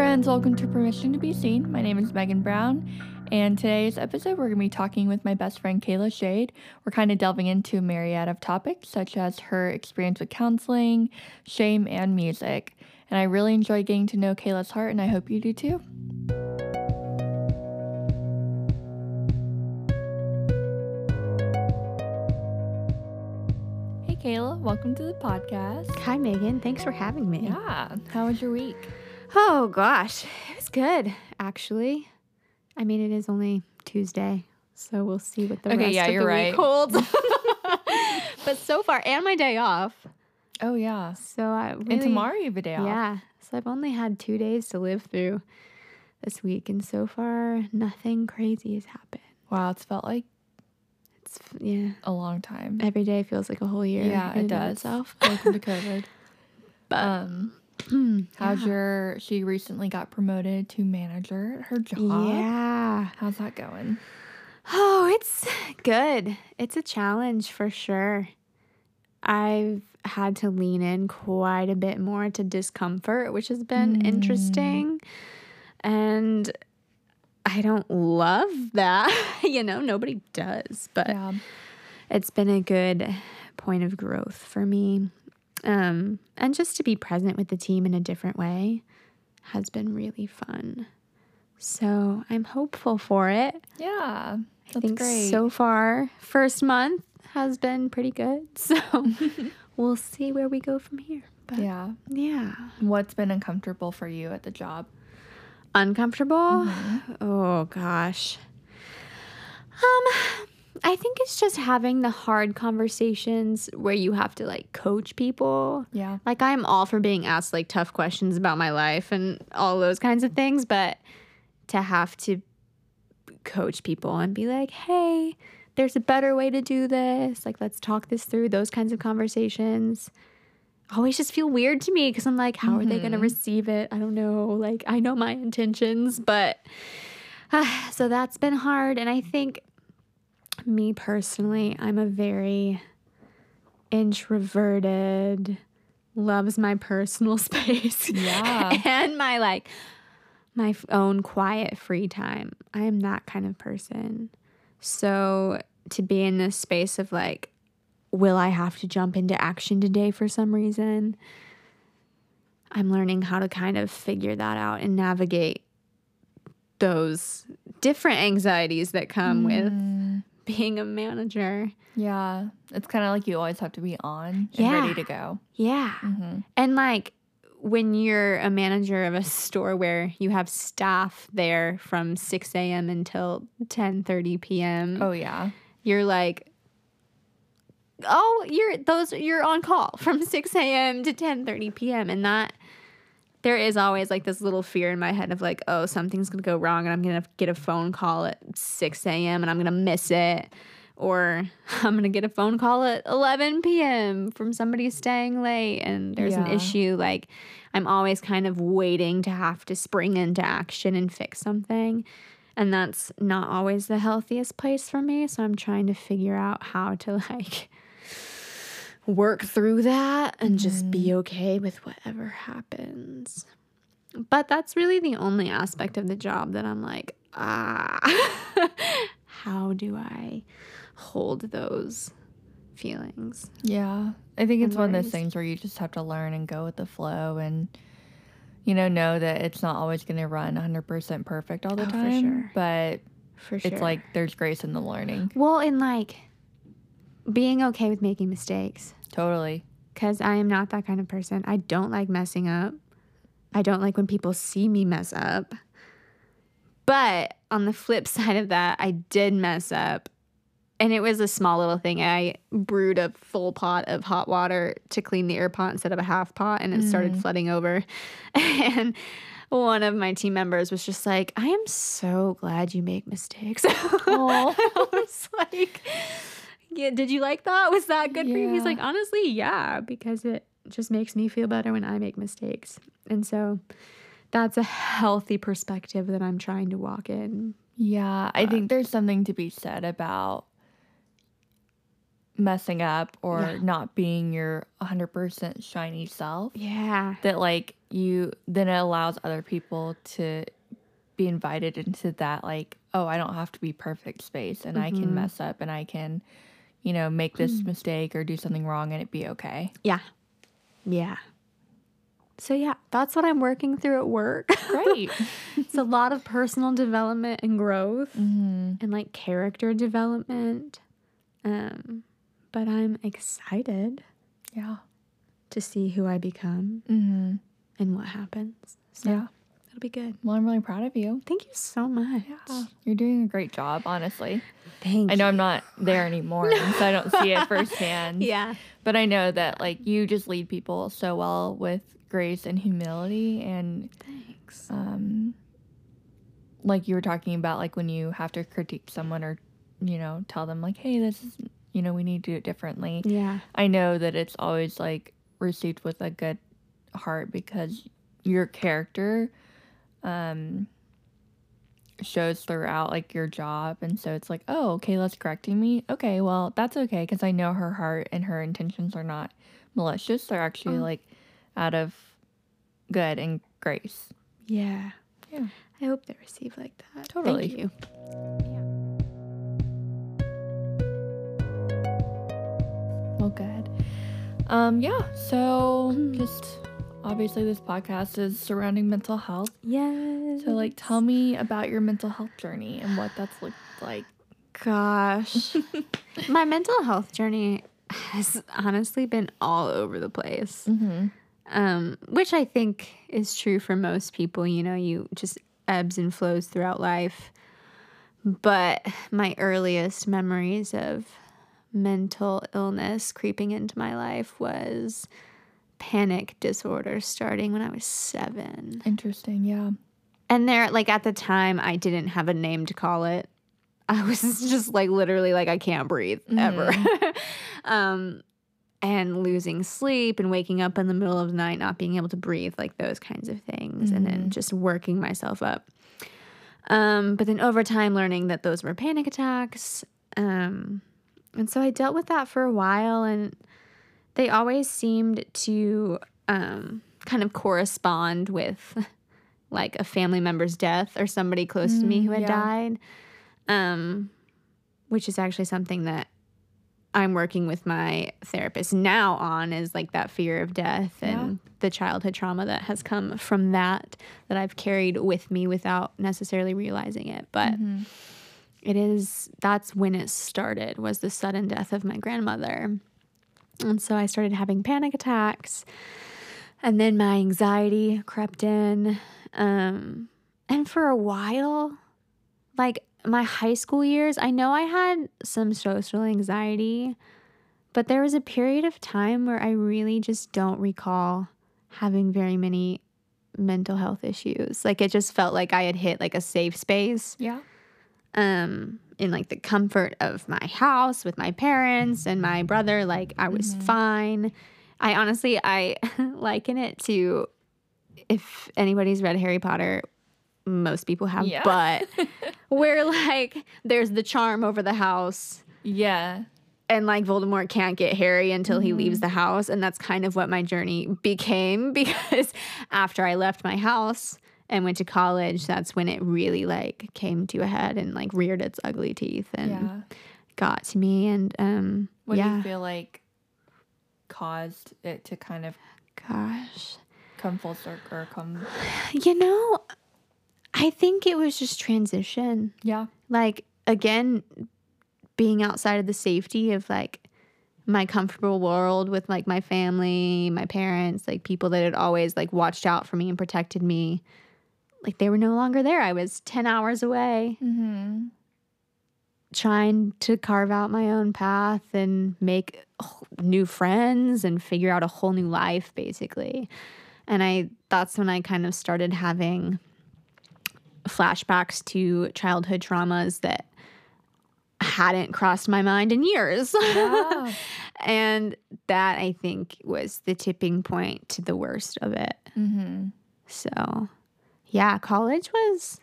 friends, welcome to Permission to Be Seen. My name is Megan Brown, and today's episode we're going to be talking with my best friend Kayla Shade. We're kind of delving into a myriad of topics such as her experience with counseling, shame, and music. And I really enjoy getting to know Kayla's heart, and I hope you do too. Hey Kayla, welcome to the podcast. Hi Megan, thanks for having me. Yeah, how was your week? Oh gosh, it was good, actually. I mean, it is only Tuesday, so we'll see what the rest of the week holds. But so far, and my day off. Oh yeah. So and tomorrow you have a day off. Yeah. So I've only had 2 days to live through this week, and so far nothing crazy has happened. Wow, it's felt like a long time. Every day feels like a whole year. Yeah, it does. Welcome to COVID. But how's she recently got promoted to manager at her job. Yeah. How's that going? Oh, it's good. It's a challenge for sure. I've had to lean in quite a bit more to discomfort, which has been interesting. And I don't love that. Nobody does, but it's been a good point of growth for me. And just to be present with the team in a different way has been really fun. So I'm hopeful for it. Yeah, that's I think great. So far, first month has been pretty good. So we'll see where we go from here. But yeah. What's been uncomfortable for you at the job? Uncomfortable? Mm-hmm. Oh gosh. I think it's just having the hard conversations where you have to, coach people. Yeah. I'm all for being asked, tough questions about my life and all those kinds of things, but to have to coach people and be like, hey, there's a better way to do this. Let's talk this through, those kinds of conversations. Always just feel weird to me because I'm like, how are they going to receive it? I don't know. I know my intentions, but... so that's been hard, and I think... Me personally, I'm a very introverted, loves my personal space and my own quiet free time. I am that kind of person. So to be in this space of will I have to jump into action today for some reason? I'm learning how to kind of figure that out and navigate those different anxieties that come with being a manager. Yeah. It's kind of you always have to be on and ready to go. Yeah. Mm-hmm. And when you're a manager of a store where you have staff there from 6 a.m. until 10:30 p.m. Oh, yeah. You're you're on call from 6 a.m. to 10:30 p.m. And that there is always this little fear in my head of oh, something's going to go wrong and I'm going to get a phone call at 6 a.m. and I'm going to miss it. Or I'm going to get a phone call at 11 p.m. from somebody staying late and there's an issue. I'm always kind of waiting to have to spring into action and fix something. And that's not always the healthiest place for me. So I'm trying to figure out how to work through that and just be okay with whatever happens. But that's really the only aspect of the job that I'm how do I hold those feelings? Yeah. I think it's one of those things where you just have to learn and go with the flow and, know that it's not always going to run 100% perfect all the time. For sure. But it's there's grace in the learning. Well, and being okay with making mistakes. Totally. Because I am not that kind of person. I don't like messing up. I don't like when people see me mess up. But on the flip side of that, I did mess up. And it was a small little thing. I brewed a full pot of hot water to clean the air pot instead of a half pot. And it started flooding over. And one of my team members was just like, I am so glad you make mistakes. Oh. I was like... Yeah, did you like that? Was that good for you? He's like, honestly, yeah, because it just makes me feel better when I make mistakes. And so that's a healthy perspective that I'm trying to walk in. Yeah, I think there's something to be said about messing up or not being your 100% shiny self. Yeah. That, like, you, then it allows other people to be invited into that, like, oh, I don't have to be perfect space, and I can mess up, and I can, you know, make this mistake or do something wrong and it be okay. Yeah. Yeah. So, yeah, that's what I'm working through at work. Great. It's a lot of personal development and growth and, like, character development. But I'm excited. Yeah. To see who I become and what happens. So, yeah. It'll be good. Well, I'm really proud of you. Thank you so much. Yeah. You're doing a great job, honestly. Thank you. I know I'm not there anymore, so I don't see it firsthand. Yeah. But I know that, like, you just lead people so well with grace and humility, and thanks. Like you were talking about, like, when you have to critique someone or, you know, tell them, like, hey, this is, you know, we need to do it differently. Yeah. I know that it's always, like, received with a good heart because your character shows throughout, like, your job, and so it's like, oh, Kayla's correcting me. Okay, well, that's okay, because I know her heart and her intentions are not malicious. They're actually like out of good and grace. Yeah. Yeah. I hope they receive like that. Totally. Thank you. Yeah. Well, good. Yeah, so just obviously this podcast is surrounding mental health. Yes. So, like, tell me about your mental health journey and what that's looked like. Gosh. My mental health journey has honestly been all over the place. Which I think is true for most people. You know, you just ebbs and flows throughout life. But my earliest memories of mental illness creeping into my life was panic disorder starting when I was 7. Interesting, yeah. And there, like, at the time, I didn't have a name to call it. I was just, like, literally, like, I can't breathe ever. And losing sleep and waking up in the middle of the night, not being able to breathe, like those kinds of things. And then just working myself up. But then over time, learning that those were panic attacks. And so I dealt with that for a while, and they always seemed to kind of correspond with, like, a family member's death or somebody close to me who had died, which is actually something that I'm working with my therapist now on, is, like, that fear of death and the childhood trauma that has come from that I've carried with me without necessarily realizing it. But that's when it started, was the sudden death of my grandmother. And so I started having panic attacks, and then my anxiety crept in. And for a while, like, my high school years, I know I had some social anxiety, but there was a period of time where I really just don't recall having very many mental health issues. Like, it just felt like I had hit, like, a safe space. Yeah. In, like, the comfort of my house with my parents and my brother, like, I was fine. I honestly liken it to, if anybody's read Harry Potter, most people have, but where, like, there's the charm over the house. Yeah. And, like, Voldemort can't get Harry until he leaves the house. And that's kind of what my journey became, because after I left my house and went to college, that's when it really, like, came to a head and, like, reared its ugly teeth and got to me. And what do you feel like caused it to kind of come full circle or come? You know, I think it was just transition. Yeah. Like, again, being outside of the safety of, like, my comfortable world with, like, my family, my parents, like, people that had always, like, watched out for me and protected me. Like, they were no longer there. I was 10 hours away trying to carve out my own path and make new friends and figure out a whole new life, basically. And that's when I kind of started having flashbacks to childhood traumas that hadn't crossed my mind in years. Yeah. And that, I think, was the tipping point to the worst of it. So, yeah, college was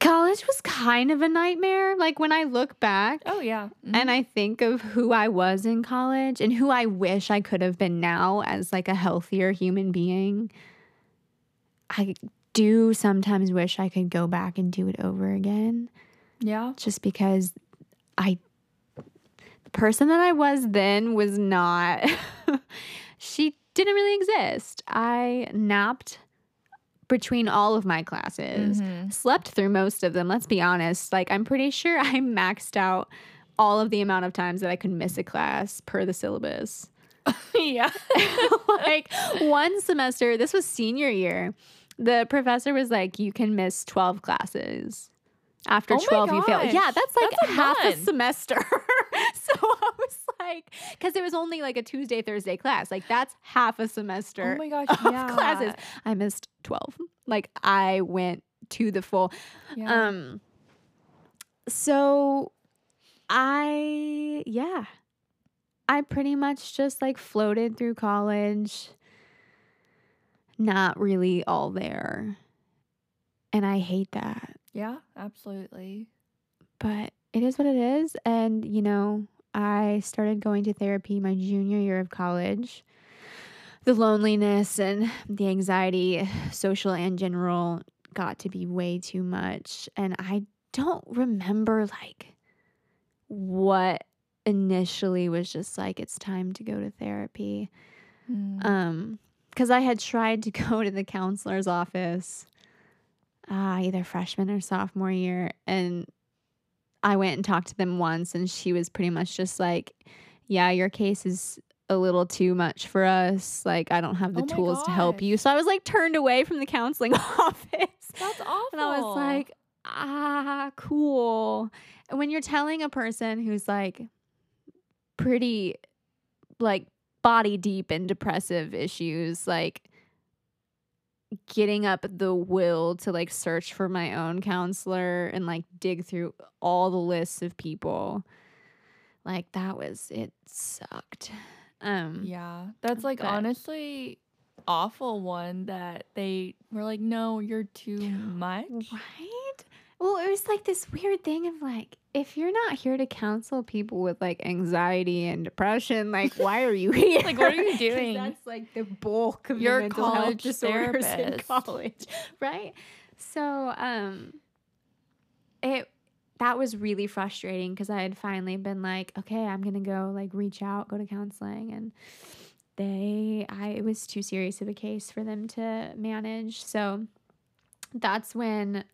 College was kind of a nightmare. Like, when I look back. Oh, yeah. Mm-hmm. And I think of who I was in college and who I wish I could have been now as, like, a healthier human being. I do sometimes wish I could go back and do it over again. Yeah. Just because the person that I was then was not, she didn't really exist. I napped between all of my classes, slept through most of them. Let's be honest. Like, I'm pretty sure I maxed out all of the amount of times that I could miss a class per the syllabus. Yeah. Like, one semester, this was senior year, the professor was like, you can miss 12 classes. After 12, you fail. Yeah, that's like half a semester. So I was like, because it was only like a Tuesday, Thursday class. Like, that's half a semester of classes. I missed 12. Like, I went to the full. Yeah. So I pretty much just, like, floated through college. Not really all there. And I hate that. Yeah, absolutely. But it is what it is. And, you know, I started going to therapy my junior year of college. The loneliness and the anxiety, social and general, got to be way too much. And I don't remember, like, what initially was just like, it's time to go to therapy. Because I had tried to go to the counselor's office either freshman or sophomore year. And I went and talked to them once, and she was pretty much just like, yeah, your case is a little too much for us. Like, I don't have the tools to help you. So I was, like, turned away from the counseling office. That's awful. And I was like, cool. And when you're telling a person who's, like, pretty, like, body deep in depressive issues, like, getting up the will to, like, search for my own counselor and, like, dig through all the lists of people, like, it sucked. Yeah, that's, like, honestly awful one that they were like, no, you're too much. Right? Well, it was, like, this weird thing of, like, if you're not here to counsel people with, like, anxiety and depression, like, why are you here? Like, what are you doing? That's, like, the bulk of your mental health disorders in college, right? So, that was really frustrating because I had finally been like, okay, I'm gonna go, like, reach out, go to counseling, and it was too serious of a case for them to manage. So that's when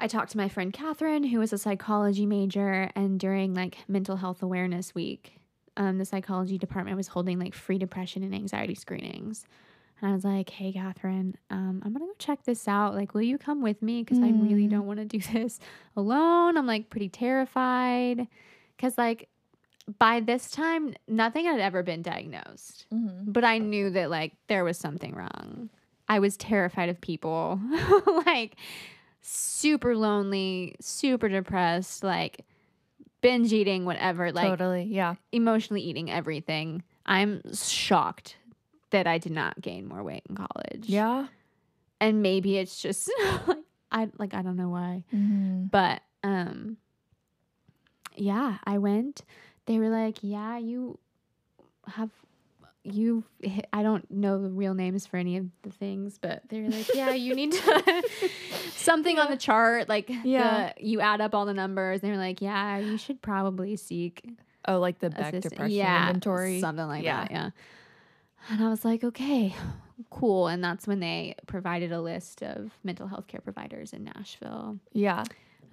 I talked to my friend Catherine, who was a psychology major, and during, like, Mental Health Awareness Week, the psychology department was holding, like, free depression and anxiety screenings. And I was like, hey, Catherine, I'm going to go check this out. Like, will you come with me? Because I really don't want to do this alone. I'm, like, pretty terrified. Because, like, by this time, nothing had ever been diagnosed. But I knew that, like, there was something wrong. I was terrified of people. Like, super lonely, super depressed, like, binge eating, whatever, like, totally, yeah, emotionally eating everything. I'm shocked that I did not gain more weight in college. Yeah. And maybe it's just I don't know why. But yeah, I went. They were like, yeah, I don't know the real names for any of the things, but they're like, yeah, you need to something on the chart, like, you add up all the numbers. They're like, yeah, you should probably seek like the Beck depression inventory, something like that. Yeah. And I was like, okay, cool. And that's when they provided a list of mental health care providers in Nashville. Yeah.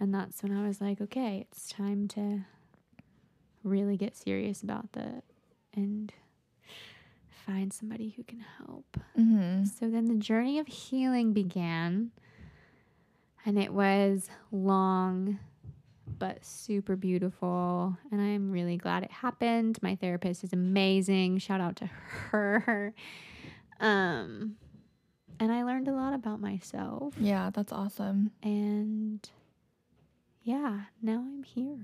And that's when I was like, okay, it's time to really get serious about that and find somebody who can help. So then the journey of healing began, and it was long but super beautiful, and I'm really glad it happened. My therapist is amazing. Shout out to her. And I learned a lot about myself. Yeah, that's awesome. And yeah, now I'm here.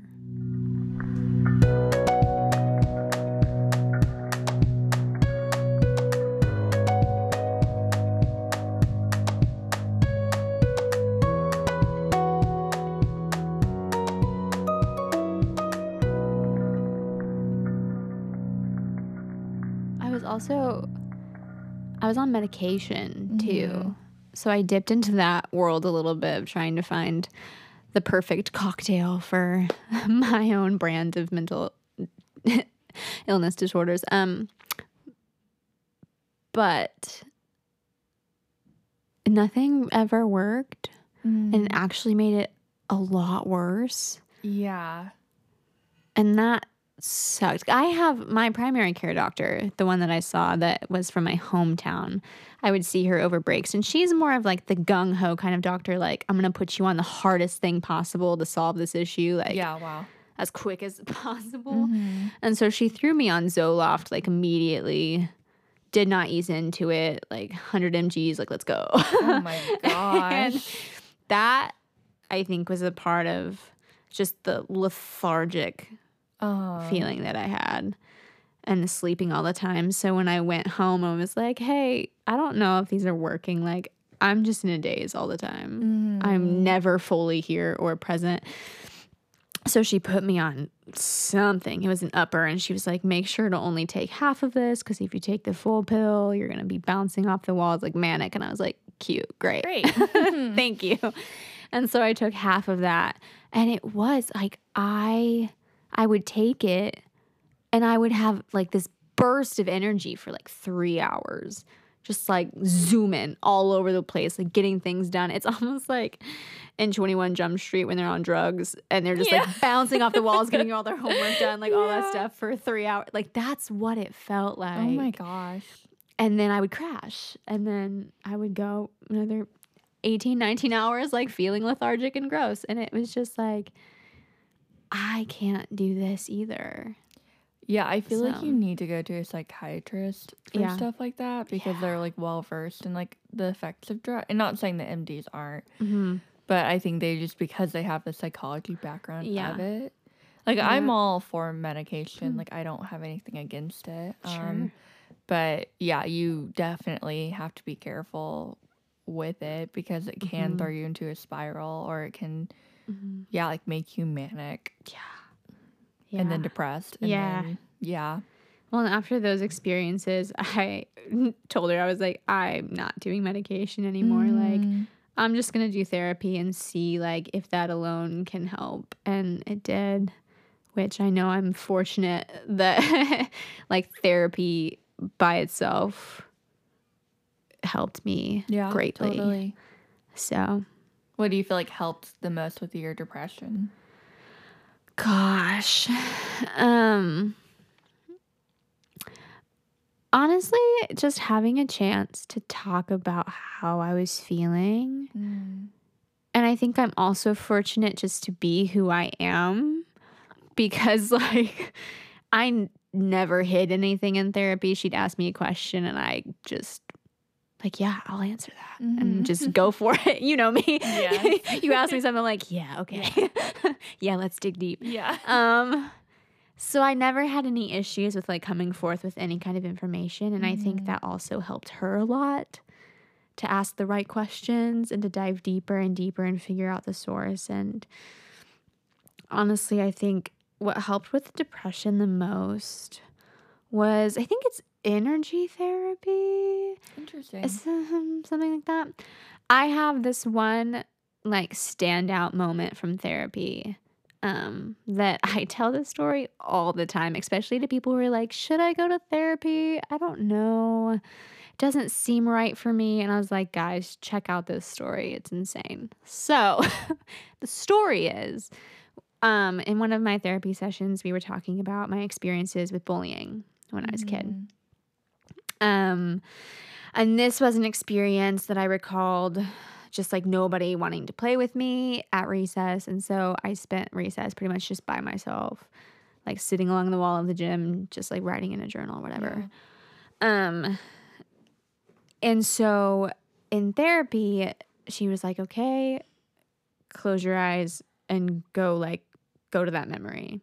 also, I was on medication too. Mm-hmm. So I dipped into that world a little bit of trying to find the perfect cocktail for my own brand of mental illness disorders. But nothing ever worked, and actually made it a lot worse. Yeah. And that sucked. I have my primary care doctor, the one that I saw that was from my hometown. I would see her over breaks, and she's more of like the gung-ho kind of doctor, like, I'm going to put you on the hardest thing possible to solve this issue. Like, yeah, wow. As quick as possible. Mm-hmm. And so she threw me on Zoloft like immediately. Did not ease into it, like 100 mgs, like, let's go. Oh my gosh. And that, I think, was a part of just the lethargic feeling that I had and the sleeping all the time. So when I went home, I was like, hey, I don't know if these are working. Like, I'm just in a daze all the time. Mm. I'm never fully here or present. So she put me on something. It was an upper, and she was like, make sure to only take half of this, because if you take the full pill, you're going to be bouncing off the walls like manic. And I was like, cute, great. Thank you. And so I took half of that, and it was like I would take it, and I would have like this burst of energy for like 3 hours, just like zooming all over the place, like getting things done. It's almost like in 21 Jump Street when they're on drugs and they're just like bouncing off the walls, getting all their homework done, like all that stuff for 3 hours. Like, that's what it felt like. Oh my gosh. And then I would crash, and then I would go another 18, 19 hours, like feeling lethargic and gross. And it was just like, I can't do this either. Yeah, I feel like you need to go to a psychiatrist for stuff like that, because they're, like, well-versed in, like, the effects of drugs. And not saying that MDs aren't, but I think they just, because they have the psychology background of it. Like, I'm all for medication. Like, I don't have anything against it. But, yeah, you definitely have to be careful with it, because it can throw you into a spiral, or it can, like, make you manic. Yeah. Yeah. And then depressed. And then, well, and after those experiences, I told her, I was like, I'm not doing medication anymore. Like, I'm just going to do therapy and see, like, if that alone can help. And it did, which I know I'm fortunate that, like, therapy by itself helped me greatly. Totally. So. What do you feel like helped the most with your depression? Gosh. Honestly, just having a chance to talk about how I was feeling. And I think I'm also fortunate just to be who I am, because, like, I never hid anything in therapy. She'd ask me a question, and I just... like, yeah, I'll answer that and just go for it. You know me. Yeah. You ask me something, I'm like, yeah, okay. Yeah, let's dig deep. Yeah. So I never had any issues with, like, coming forth with any kind of information. And I think that also helped her a lot, to ask the right questions and to dive deeper and deeper and figure out the source. And honestly, I think what helped with depression the most was, I think it's energy therapy. Interesting. Something like that. I have this one, like, standout moment from therapy that I tell this story all the time, especially to people who are like, should I go to therapy? I don't know. It doesn't seem right for me. And I was like, guys, check out this story. It's insane. So the story is, in one of my therapy sessions, we were talking about my experiences with bullying when I was a kid. And this was an experience that I recalled, just like nobody wanting to play with me at recess. And so I spent recess pretty much just by myself, like sitting along the wall of the gym, just like writing in a journal or whatever. Yeah. And so in therapy, she was like, okay, close your eyes and go to that memory.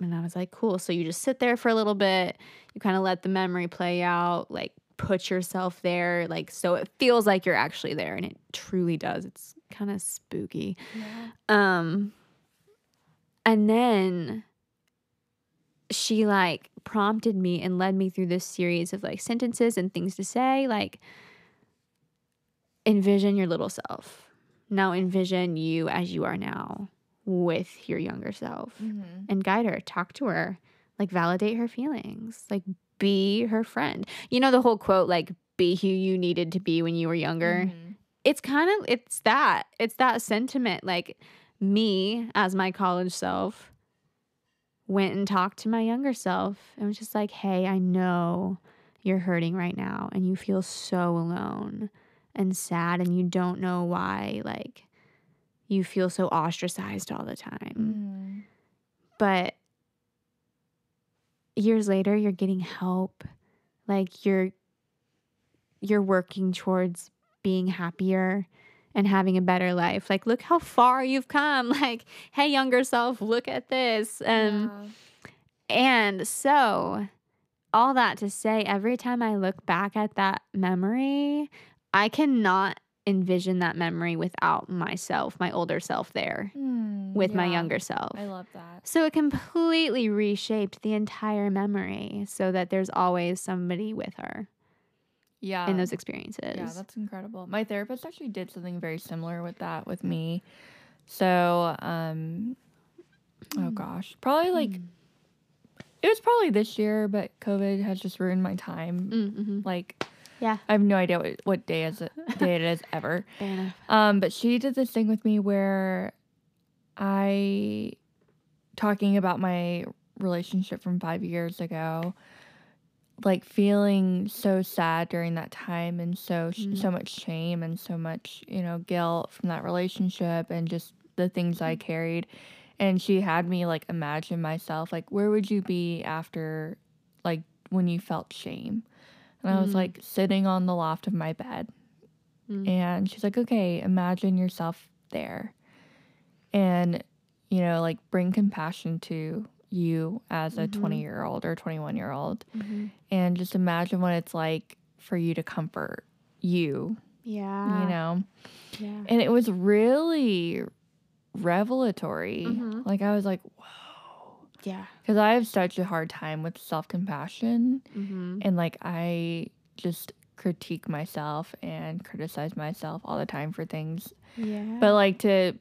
And I was like, cool. So you just sit there for a little bit. You kind of let the memory play out, like put yourself there. Like, so it feels like you're actually there, and it truly does. It's kind of spooky. Yeah. And then she like prompted me and led me through this series of like sentences and things to say, like, envision your little self. Now envision you as you are now with your younger self, mm-hmm. and guide her, talk to her, like validate her feelings, like be her friend. You know, the whole quote, like, be who you needed to be when you were younger. Mm-hmm. It's kind of, it's that sentiment. Like, me as my college self went and talked to my younger self and was just like, hey, I know you're hurting right now and you feel so alone and sad and you don't know why, like, you feel so ostracized all the time. Mm. But years later, you're getting help. Like, you're working towards being happier and having a better life. Like, look how far you've come. Like, hey, younger self, look at this. And so all that to say, every time I look back at that memory, I cannot envision that memory without myself, my older self there with my younger self. I love that. So it completely reshaped the entire memory so that there's always somebody with her. Yeah. In those experiences. Yeah, that's incredible. My therapist actually did something very similar with that with me. So, probably like, it was probably this year, but COVID has just ruined my time. Mm-hmm. Like, yeah, I have no idea what day it is ever. Yeah. But she did this thing with me where talking about my relationship from 5 years ago, like feeling so sad during that time and so much shame and so much, you know, guilt from that relationship and just the things I carried. And she had me like imagine myself, like, where would you be after, like, when you felt shame? And I was like sitting on the loft of my bed. And she's like, okay, imagine yourself there. And, you know, like, bring compassion to you as a 20-year-old or 21-year-old, and just imagine what it's like for you to comfort you. Yeah. You know? Yeah. And it was really revelatory. Mm-hmm. Like, I was like, whoa. Yeah. Because I have such a hard time with self-compassion, and, like, I just critique myself and criticize myself all the time for things. Yeah. But, like, to,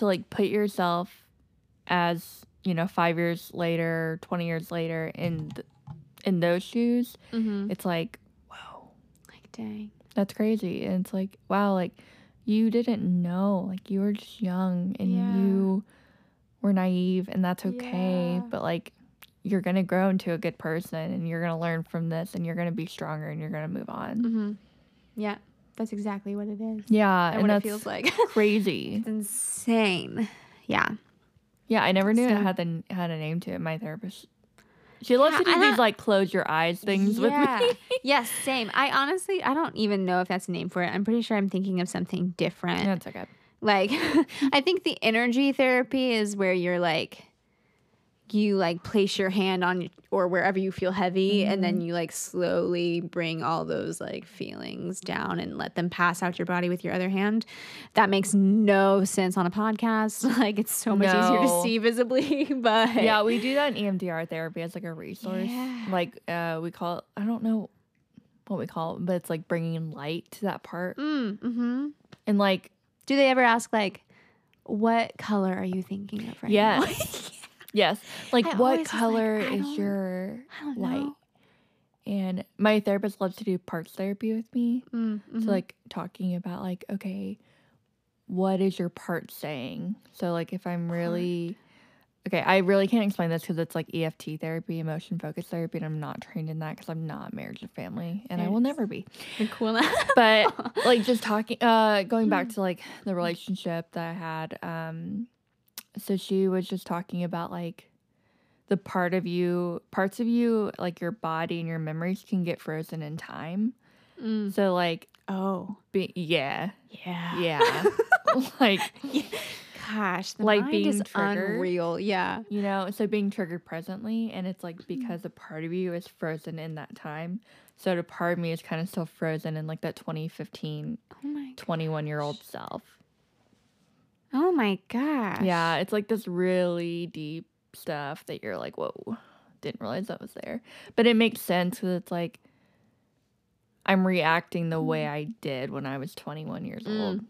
like, put yourself as, you know, 5 years later, 20 years later, in those shoes, it's like, whoa. Like, dang. That's crazy. And it's like, wow, like, you didn't know. Like, you were just young, and you were naive, and that's okay. Yeah. But, like, you're going to grow into a good person, and you're going to learn from this, and you're going to be stronger, and you're going to move on. Mm-hmm. Yeah. That's exactly what it is. Yeah. And what it feels like. Crazy. It's insane. Yeah. Yeah, I never knew it had a name to it. My therapist, she loves to do these, like, close your eyes things with me. Yes, same. I honestly, I don't even know if that's a name for it. I'm pretty sure I'm thinking of something different. That's okay. Like, I think the energy therapy is where you're, like, you, like, place your hand on or wherever you feel heavy, and then you, like, slowly bring all those, like, feelings down and let them pass out your body with your other hand. That makes no sense on a podcast. Like, it's so much easier to see visibly, but... Yeah, we do that in EMDR therapy as, like, a resource. Yeah. Like, we call it... I don't know what we call it, but it's, like, bringing light to that part. Mm-hmm. And, like... Do they ever ask, like, what color are you thinking of right now? Yes. Like, what color is your light? Know. And my therapist loves to do parts therapy with me. Mm-hmm. So, like, talking about, like, okay, what is your part saying? So, like, if I'm really... Okay, I really can't explain this because it's, like, EFT therapy, emotion-focused therapy, and I'm not trained in that because I'm not marriage and family, and I will never be. Cool. But, like, just talking... going back to, like, the relationship that I had... So she was just talking about, like, the parts of you, like, your body and your memories can get frozen in time. Mm. So, like, yeah, like, gosh, the like mind being is triggered, unreal, yeah, you know. So being triggered presently, and it's like because a part of you is frozen in that time. So the part of me is kind of still frozen in, like, that 2015, 21-year-old self. Oh my gosh. Yeah, it's like this really deep stuff that you're like, whoa, didn't realize that was there. But it makes sense because it's like I'm reacting the way I did when I was 21 years old.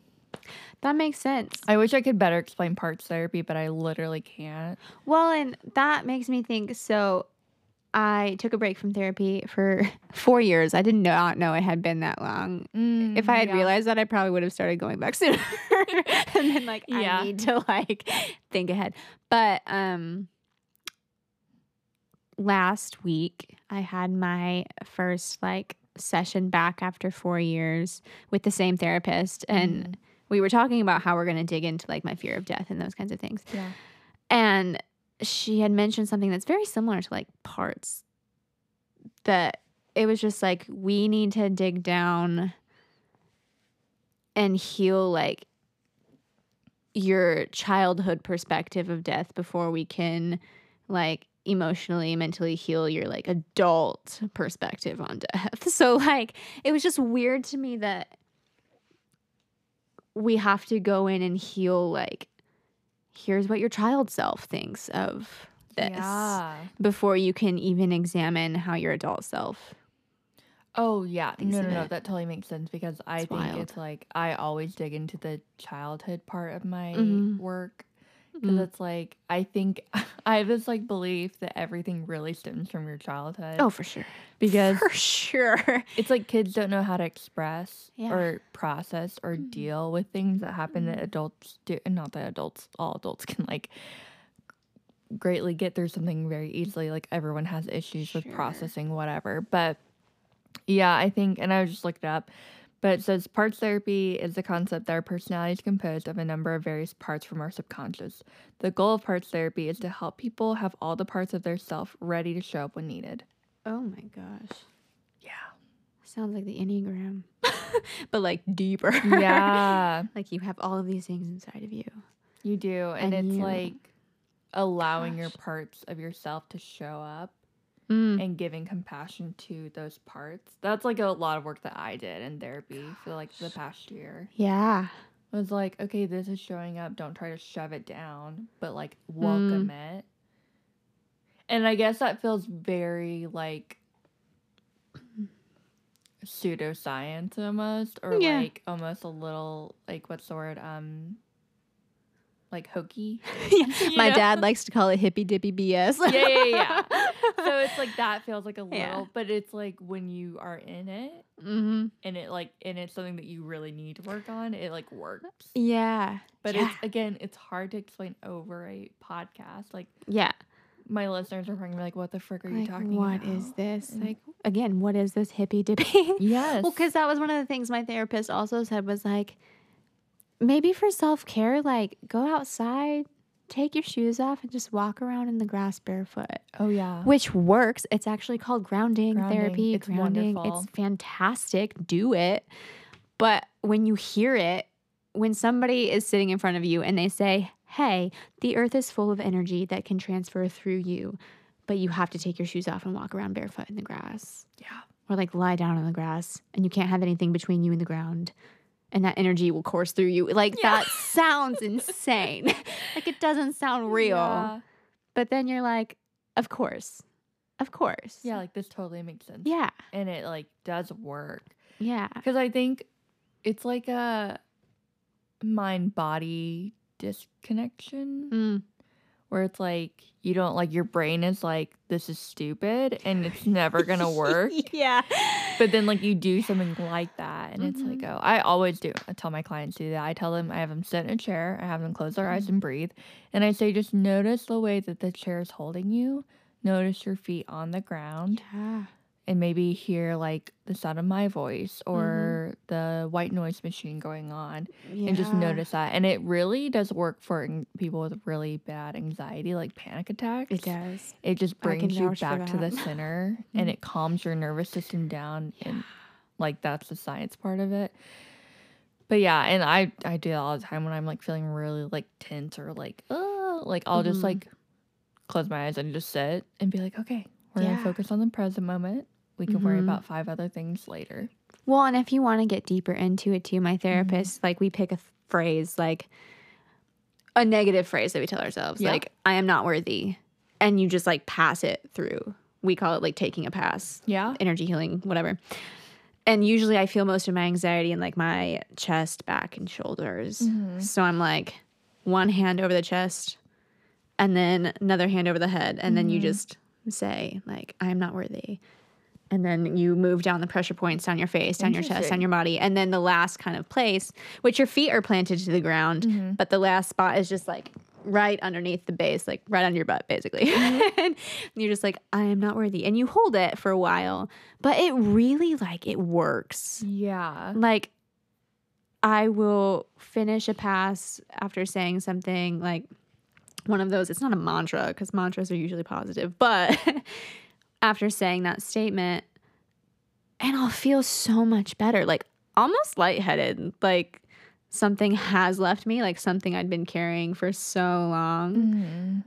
That makes sense. I wish I could better explain parts therapy, but I literally can't. Well, and that makes me think, so I took a break from therapy for 4 years. I did not know it had been that long. If I had realized that, I probably would have started going back sooner. And then, like, I need to, like, think ahead. But last week I had my first, like, session back after 4 years with the same therapist. And we were talking about how we're going to dig into, like, my fear of death and those kinds of things. Yeah. And she had mentioned something that's very similar to, like, parts, that it was just like, we need to dig down and heal, like, your childhood perspective of death before we can, like, emotionally, mentally heal your, like, adult perspective on death. So, like, it was just weird to me that we have to go in and heal, like, here's what your child self thinks of this before you can even examine how your adult self. Oh, yeah. No, that totally makes sense, because I think it's like I always dig into the childhood part of my work. Because it's like, I think I have this, like, belief that everything really stems from your childhood. Oh, for sure. Because it's like kids don't know how to express or process or deal with things that happen that adults do. And not that all adults can, like, greatly get through something very easily. Like, everyone has issues with processing whatever. But yeah, I think, and I just looked it up. But it says parts therapy is the concept that our personality is composed of a number of various parts from our subconscious. The goal of parts therapy is to help people have all the parts of their self ready to show up when needed. Oh my gosh. Yeah. Sounds like the Enneagram. But, like, deeper. Yeah. Like, you have all of these things inside of you. You do. And it's like allowing your parts of yourself to show up. And giving compassion to those parts. That's, like, a lot of work that I did in therapy for, like, the past year. Yeah. It was like, okay, this is showing up. Don't try to shove it down, but, like, welcome it. And I guess that feels very, like, pseudoscience almost, or, like, almost a little, like, what's the word, like, hokey. My dad likes to call it hippy dippy BS. Yeah. So it's like that feels like a little, but it's like when you are in it, and it, like, and it's something that you really need to work on. It, like, works. Yeah. But it's, again, it's hard to explain over a podcast. Like, my listeners are probably like, "What the frick are you talking about? What is this?" And, like, again, what is this hippy dippy? Yes. Well, because that was one of the things my therapist also said was, like, maybe for self-care, like, go outside, take your shoes off, and just walk around in the grass barefoot. Oh, yeah. Which works. It's actually called grounding. Therapy. It's wonderful. It's fantastic. Do it. But when you hear it, when somebody is sitting in front of you and they say, hey, the earth is full of energy that can transfer through you, but you have to take your shoes off and walk around barefoot in the grass. Yeah. Or, like, lie down on the grass, and you can't have anything between you and the ground. And that energy will course through you. Like, that sounds insane. Like, it doesn't sound real. Yeah. But then you're like, of course. Of course. Yeah, like, this totally makes sense. Yeah. And it, like, does work. Yeah. Because I think it's like a mind-body disconnection. Where it's like, you don't, like, your brain is like, this is stupid and it's never going to work. But then, like, you do something like that and it's like, oh, I always do. I tell my clients to do that. I tell them, I have them sit in a chair. I have them close their eyes and breathe. And I say, just notice the way that the chair is holding you. Notice your feet on the ground. Yeah. And maybe hear, like, the sound of my voice or the white noise machine going on and just notice that. And it really does work for people with really bad anxiety, like panic attacks. It does. It just brings you back to the center and it calms your nervous system down. And, like, that's the science part of it. But, yeah, and I do that all the time when I'm, like, feeling really, like, tense or, like, oh. Like, I'll just, like, close my eyes and just sit and be like, okay, we're going to focus on the present moment. We can worry about 5 other things later. Well, and if you want to get deeper into it too, my therapist, like, we pick a phrase, like a negative phrase that we tell ourselves, like, I am not worthy. and you just like pass it through. We call it like taking a pass. Yeah. Energy healing, whatever. And usually I feel most of my anxiety in like my chest, back, and shoulders. Mm-hmm. So I'm like one hand over the chest and then another hand over the head. And then you just say like, I'm not worthy. And then you move down the pressure points, down your face, down your chest, down your body. And then the last kind of place, which your feet are planted to the ground, but the last spot is just like right underneath the base, like right under your butt, basically. Mm-hmm. And you're just like, I am not worthy. And you hold it for a while, but it really like it works. Yeah. Like I will finish a pass after saying something like one of those. It's not a mantra because mantras are usually positive, but after saying that statement, and I'll feel so much better, like almost lightheaded, like something has left me, like something I'd been carrying for so long. Mm-hmm.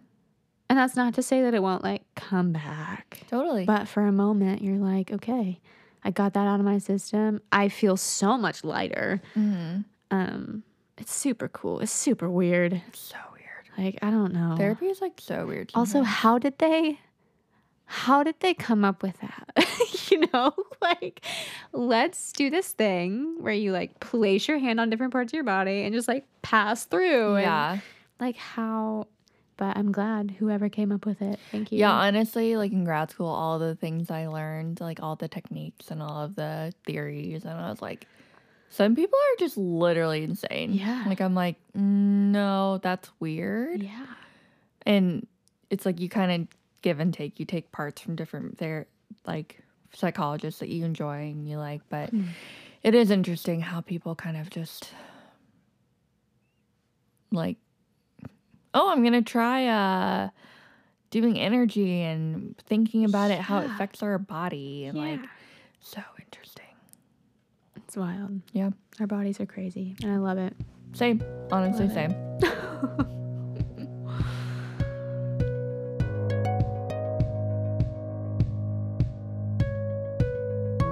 And that's not to say that it won't like come back. Totally. But for a moment, you're like, okay, I got that out of my system. I feel so much lighter. Mm-hmm. It's super cool. It's super weird. It's so weird. Like, I don't know. Therapy is like so weird sometimes. Also, how did they come up with that? You know, like, let's do this thing where you like place your hand on different parts of your body and just like pass through. Yeah. And, like how, but I'm glad whoever came up with it. Thank you. Yeah. Honestly, like in grad school, all the things I learned, like all the techniques and all of the theories. And I was like, some people are just literally insane. Yeah. Like, I'm like, no, that's weird. Yeah. And it's like, you kind of give and take. You take parts from different like psychologists that you enjoy and you like, but it is interesting how people kind of just like, oh, I'm gonna try doing energy and thinking about it, how it affects our body, and like, so interesting. It's wild. Yeah, our bodies are crazy, and I love it. Same, honestly, same.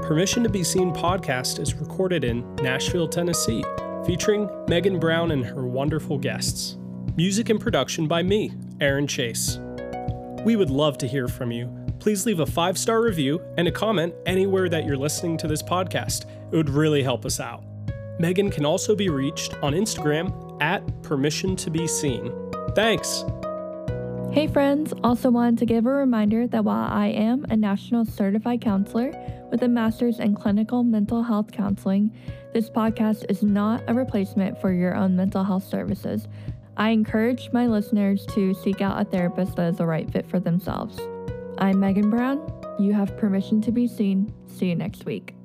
Permission to Be Seen podcast is recorded in Nashville, Tennessee, featuring Megan Brown and her wonderful guests. Music and production by me, Aaron Chase. We would love to hear from you. Please leave a 5-star review and a comment anywhere that you're listening to this podcast. It would really help us out. Megan can also be reached on Instagram @PermissionToBeSeen. Thanks. Hey friends, also wanted to give a reminder that while I am a national certified counselor with a master's in clinical mental health counseling, this podcast is not a replacement for your own mental health services. I encourage my listeners to seek out a therapist that is the right fit for themselves. I'm Megan Brown. You have permission to be seen. See you next week.